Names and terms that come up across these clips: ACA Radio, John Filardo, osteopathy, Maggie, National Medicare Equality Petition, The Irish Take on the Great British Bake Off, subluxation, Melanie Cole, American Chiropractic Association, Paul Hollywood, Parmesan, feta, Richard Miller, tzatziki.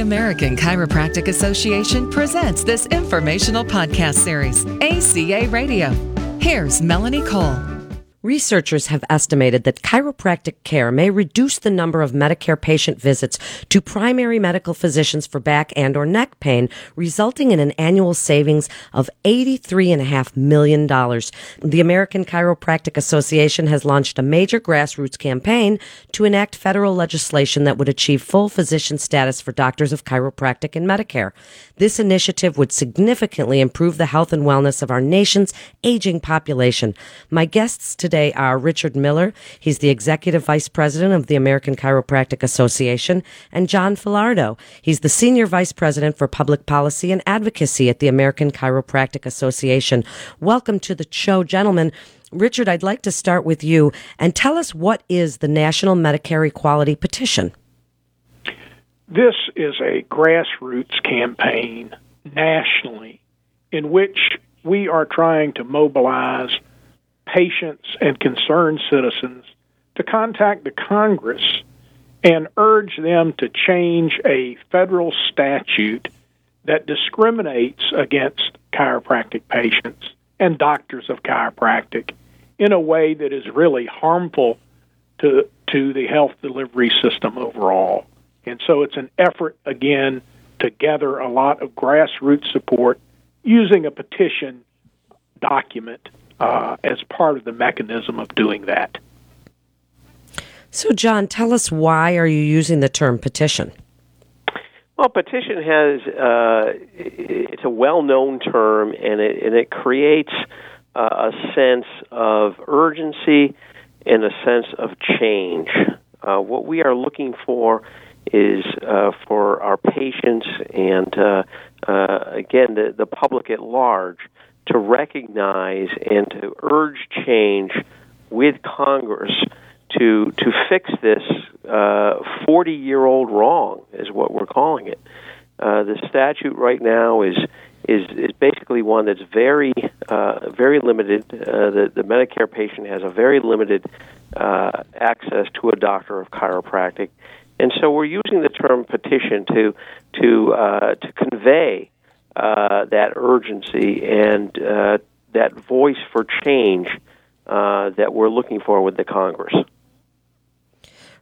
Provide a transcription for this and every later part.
The American Chiropractic Association presents this informational podcast series, ACA Radio. Here's Melanie Cole. Researchers have estimated that chiropractic care may reduce the number of Medicare patient visits to primary medical physicians for back and or neck pain, resulting in an annual savings of $83.5 million. The American Chiropractic Association has launched a major grassroots campaign to enact federal legislation that would achieve full physician status for doctors of chiropractic in Medicare. This initiative would significantly improve the health and wellness of our nation's aging population. My guests today are Richard Miller. He's the Executive Vice President of the American Chiropractic Association, and John Filardo. He's the Senior Vice President for Public Policy and Advocacy at the American Chiropractic Association. Welcome to the show, gentlemen. Richard, I'd like to start with you and tell us, what is the National Medicare Equality Petition? This is a grassroots campaign nationally in which we are trying to mobilize patients and concerned citizens to contact the Congress and urge them to change a federal statute that discriminates against chiropractic patients and doctors of chiropractic in a way that is really harmful to the health delivery system overall. And so it's an effort, again, to gather a lot of grassroots support using a petition document as part of the mechanism of doing that. So, John, tell us, why are you using the term petition? Well, petition has, it's a well-known term, and it creates a sense of urgency and a sense of change. What we are looking for is for our patients and, again, the public at large, to recognize and to urge change with Congress to fix this 40-year-old wrong, is what we're calling it. The statute right now is basically one that's very limited. The Medicare patient has a very limited access to a doctor of chiropractic, and so we're using the term petition to convey that urgency and that voice for change that we're looking for with the Congress.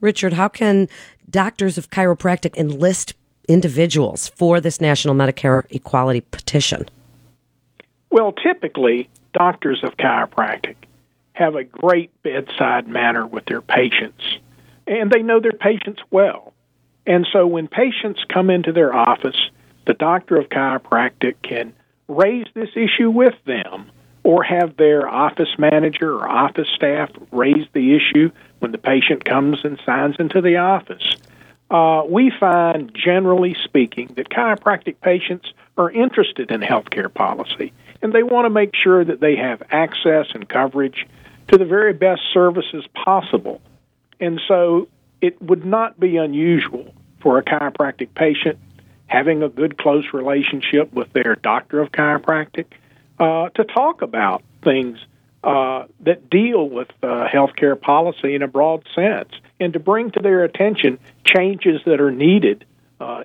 Richard, how can doctors of chiropractic enlist individuals for this National Medicare Equality Petition? Well, typically, doctors of chiropractic have a great bedside manner with their patients, and they know their patients well. And so when patients come into their office, the doctor of chiropractic can raise this issue with them or have their office manager or office staff raise the issue when the patient comes and signs into the office. We find, generally speaking, that chiropractic patients are interested in healthcare policy, and they want to make sure that they have access and coverage to the very best services possible. And so it would not be unusual for a chiropractic patient having a good, close relationship with their doctor of chiropractic, to talk about things that deal with healthcare policy in a broad sense, and to bring to their attention changes that are needed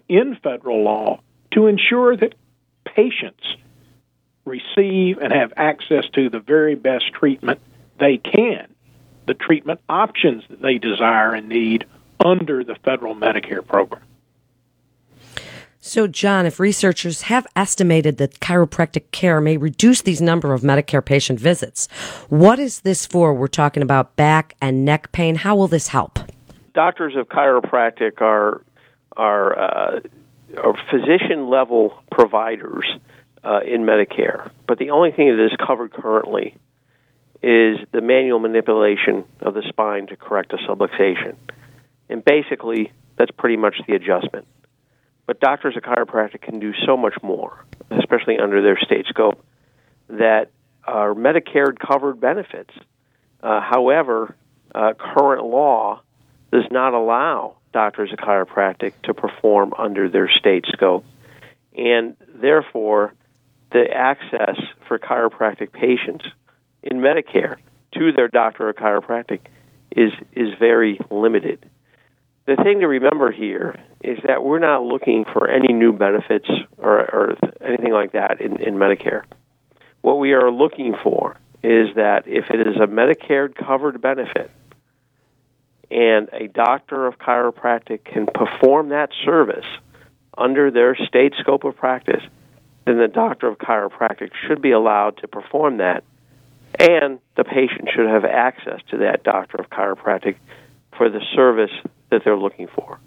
in federal law to ensure that patients receive and have access to the very best treatment they can, the treatment options that they desire and need under the federal Medicare program. So, John, if researchers have estimated that chiropractic care may reduce these number of Medicare patient visits, what is this for? We're talking about back and neck pain. How will this help? Doctors of chiropractic are physician-level providers in Medicare, but the only thing that is covered currently is the manual manipulation of the spine to correct a subluxation. And basically, that's pretty much the adjustment. But doctors of chiropractic can do so much more, especially under their state scope, that are Medicare-covered benefits. However, current law does not allow doctors of chiropractic to perform under their state scope. And therefore, the access for chiropractic patients in Medicare to their doctor of chiropractic is very limited. The thing to remember here is that we're not looking for any new benefits or anything like that in Medicare. What we are looking for is that if it is a Medicare-covered benefit and a doctor of chiropractic can perform that service under their state scope of practice, then the doctor of chiropractic should be allowed to perform that, and the patient should have access to that doctor of chiropractic for the service that they're looking for.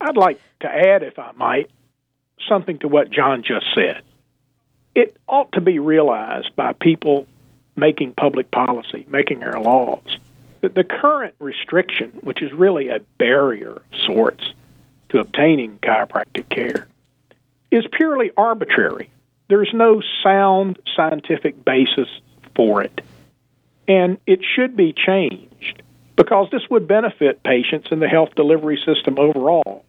I'd like to add, if I might, something to what John just said. It ought to be realized by people making public policy, making our laws, that the current restriction, which is really a barrier of sorts to obtaining chiropractic care, is purely arbitrary. There's no sound scientific basis for it, and it should be changed because this would benefit patients in the health delivery system overall.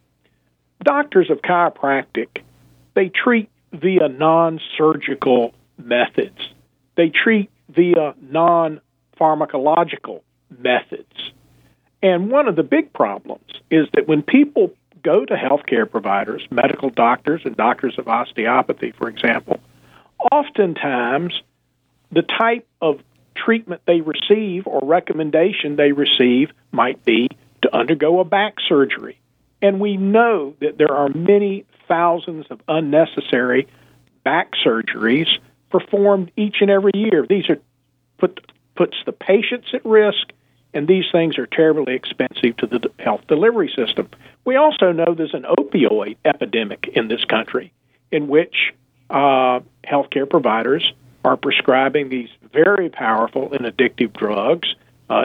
Doctors of chiropractic, they treat via non-surgical methods. They treat via non-pharmacological methods. And one of the big problems is that when people go to healthcare providers, medical doctors and doctors of osteopathy, for example, oftentimes the type of treatment they receive or recommendation they receive might be to undergo a back surgery. And we know that there are many thousands of unnecessary back surgeries performed each and every year. These are puts the patients at risk, and these things are terribly expensive to the health delivery system. We also know there's an opioid epidemic in this country in which healthcare providers are prescribing these very powerful and addictive drugs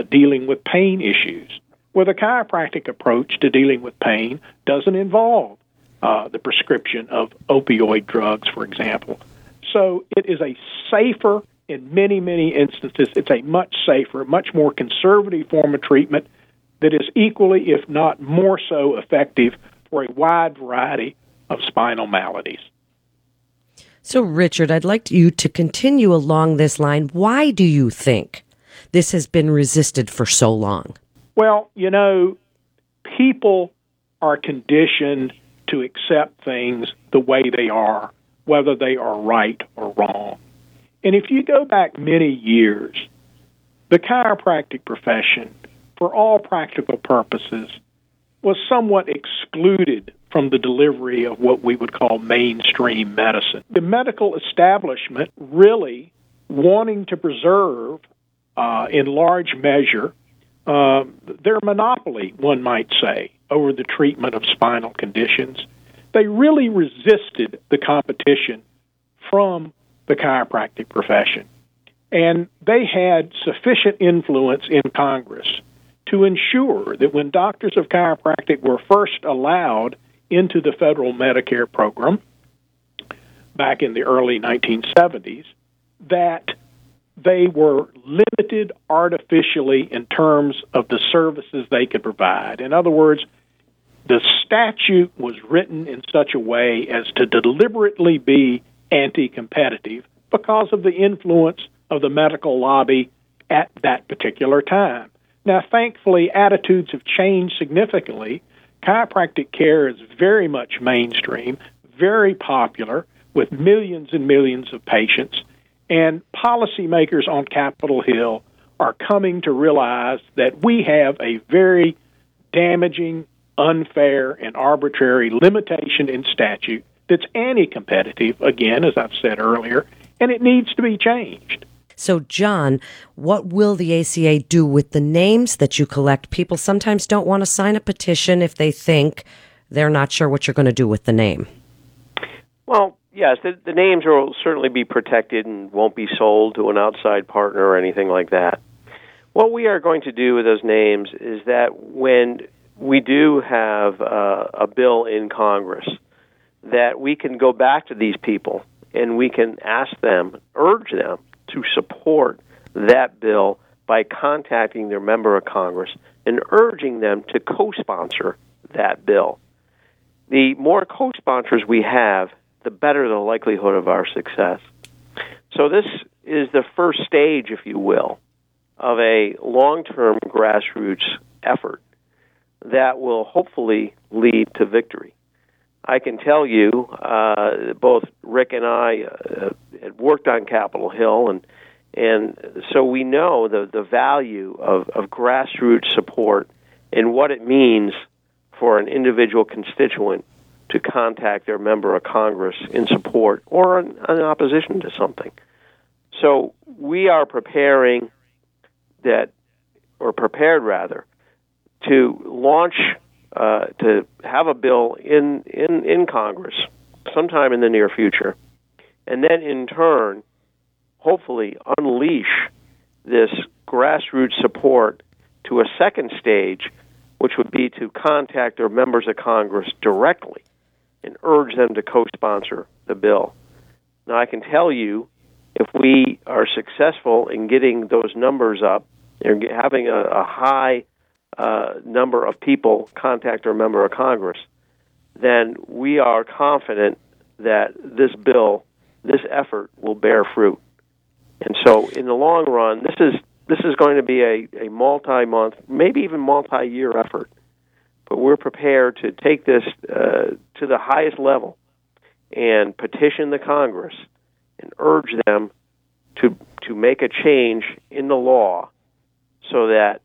dealing with pain issues, where the chiropractic approach to dealing with pain doesn't involve the prescription of opioid drugs, for example. So it is a safer, in many, many instances, it's a much safer, much more conservative form of treatment that is equally, if not more so, effective for a wide variety of spinal maladies. So, Richard, I'd like you to continue along this line. Why do you think this has been resisted for so long? Well, you know, people are conditioned to accept things the way they are, whether they are right or wrong. And if you go back many years, the chiropractic profession, for all practical purposes, was somewhat excluded from the delivery of what we would call mainstream medicine. The medical establishment really wanting to preserve, in large measure, their monopoly, one might say, over the treatment of spinal conditions. They really resisted the competition from the chiropractic profession. And they had sufficient influence in Congress to ensure that when doctors of chiropractic were first allowed into the federal Medicare program back in the early 1970s, that they were limited artificially in terms of the services they could provide. In other words, the statute was written in such a way as to deliberately be anti-competitive because of the influence of the medical lobby at that particular time. Now, thankfully, attitudes have changed significantly. Chiropractic care is very much mainstream, very popular, with millions and millions of patients, and policymakers on Capitol Hill are coming to realize that we have a very damaging, unfair, and arbitrary limitation in statute that's anti-competitive, again, as I've said earlier, and it needs to be changed. So, John, what will the ACA do with the names that you collect? People sometimes don't want to sign a petition if they think they're not sure what you're going to do with the name. Well, yes, the names will certainly be protected and won't be sold to an outside partner or anything like that. What we are going to do with those names is that when we do have a bill in Congress, that we can go back to these people and we can ask them, urge them, to support that bill by contacting their member of Congress and urging them to co-sponsor that bill. The more co-sponsors we have, the better the likelihood of our success. So this is the first stage, if you will, of a long-term grassroots effort that will hopefully lead to victory. I can tell you, both Rick and I had worked on Capitol Hill, and so we know the value of grassroots support and what it means for an individual constituent to contact their member of Congress in support or in opposition to something. So we are prepared to launch, to have a bill in Congress sometime in the near future, and then in turn, hopefully unleash this grassroots support to a second stage, which would be to contact our members of Congress directly and urge them to co-sponsor the bill. Now, I can tell you, if we are successful in getting those numbers up and having a high number of people contact our member of Congress, then we are confident that this bill, this effort, will bear fruit. And so in the long run, this is going to be a multi-month, maybe even multi-year effort. But we're prepared to take this to the highest level and petition the Congress and urge them to make a change in the law so that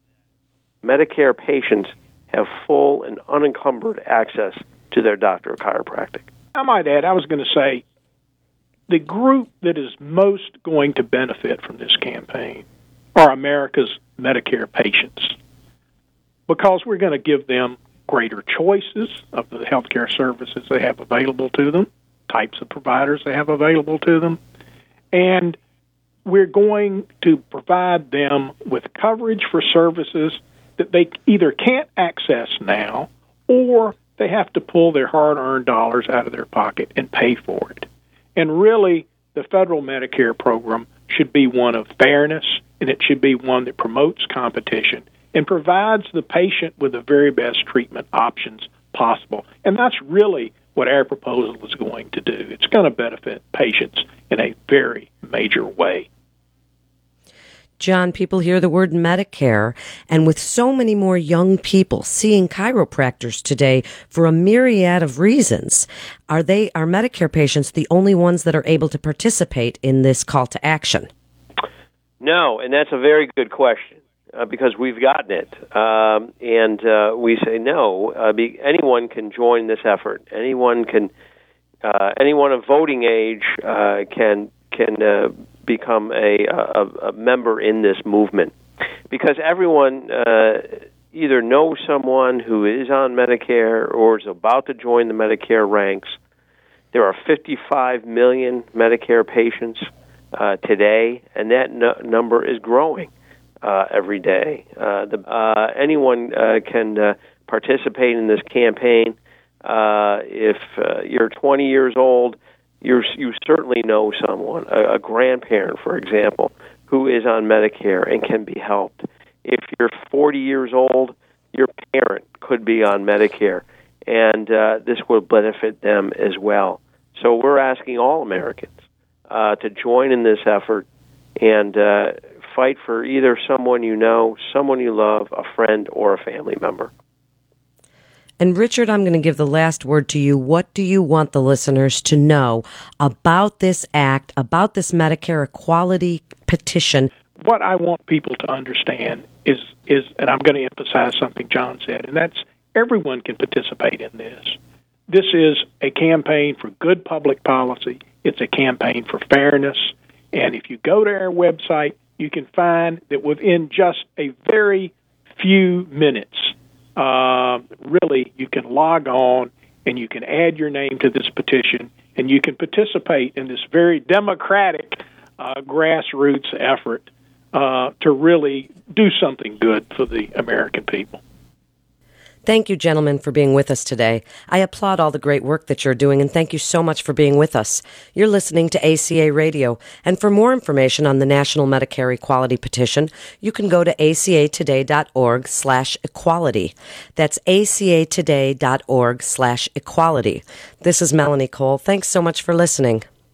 Medicare patients have full and unencumbered access to their doctor of chiropractic. I might add, I was going to say, the group that is most going to benefit from this campaign are America's Medicare patients, because we're going to give them greater choices of the healthcare services they have available to them, types of providers they have available to them, and we're going to provide them with coverage for services that they either can't access now or they have to pull their hard-earned dollars out of their pocket and pay for it. And really, the federal Medicare program should be one of fairness, and it should be one that promotes competition and provides the patient with the very best treatment options possible. And that's really what our proposal is going to do. It's going to benefit patients in a very major way. John, people hear the word Medicare, and with so many more young people seeing chiropractors today for a myriad of reasons, are Medicare patients the only ones that are able to participate in this call to action? No, and that's a very good question, because we've gotten it. We say no. Anyone can join this effort. Anyone of voting age can become a member in this movement, because everyone either knows someone who is on Medicare or is about to join the Medicare ranks. There are 55 million Medicare patients today, and that number is growing every day. Anyone can participate in this campaign. If you're 20 years old, you certainly know someone, a grandparent, for example, who is on Medicare and can be helped. If you're 40 years old, your parent could be on Medicare, and this will benefit them as well. So we're asking all Americans to join in this effort and fight for either someone you know, someone you love, a friend, or a family member. And Richard, I'm going to give the last word to you. What do you want the listeners to know about this act, about this Medicare Equality Petition? What I want people to understand is, and I'm going to emphasize something John said, and that's everyone can participate in this. This is a campaign for good public policy. It's a campaign for fairness. And if you go to our website, you can find that within just a very few minutes, really, you can log on and you can add your name to this petition, and you can participate in this very democratic grassroots effort to really do something good for the American people. Thank you, gentlemen, for being with us today. I applaud all the great work that you're doing, and thank you so much for being with us. You're listening to ACA Radio, and for more information on the National Medicare Equality Petition, you can go to acatoday.org/equality. That's acatoday.org/equality. This is Melanie Cole. Thanks so much for listening.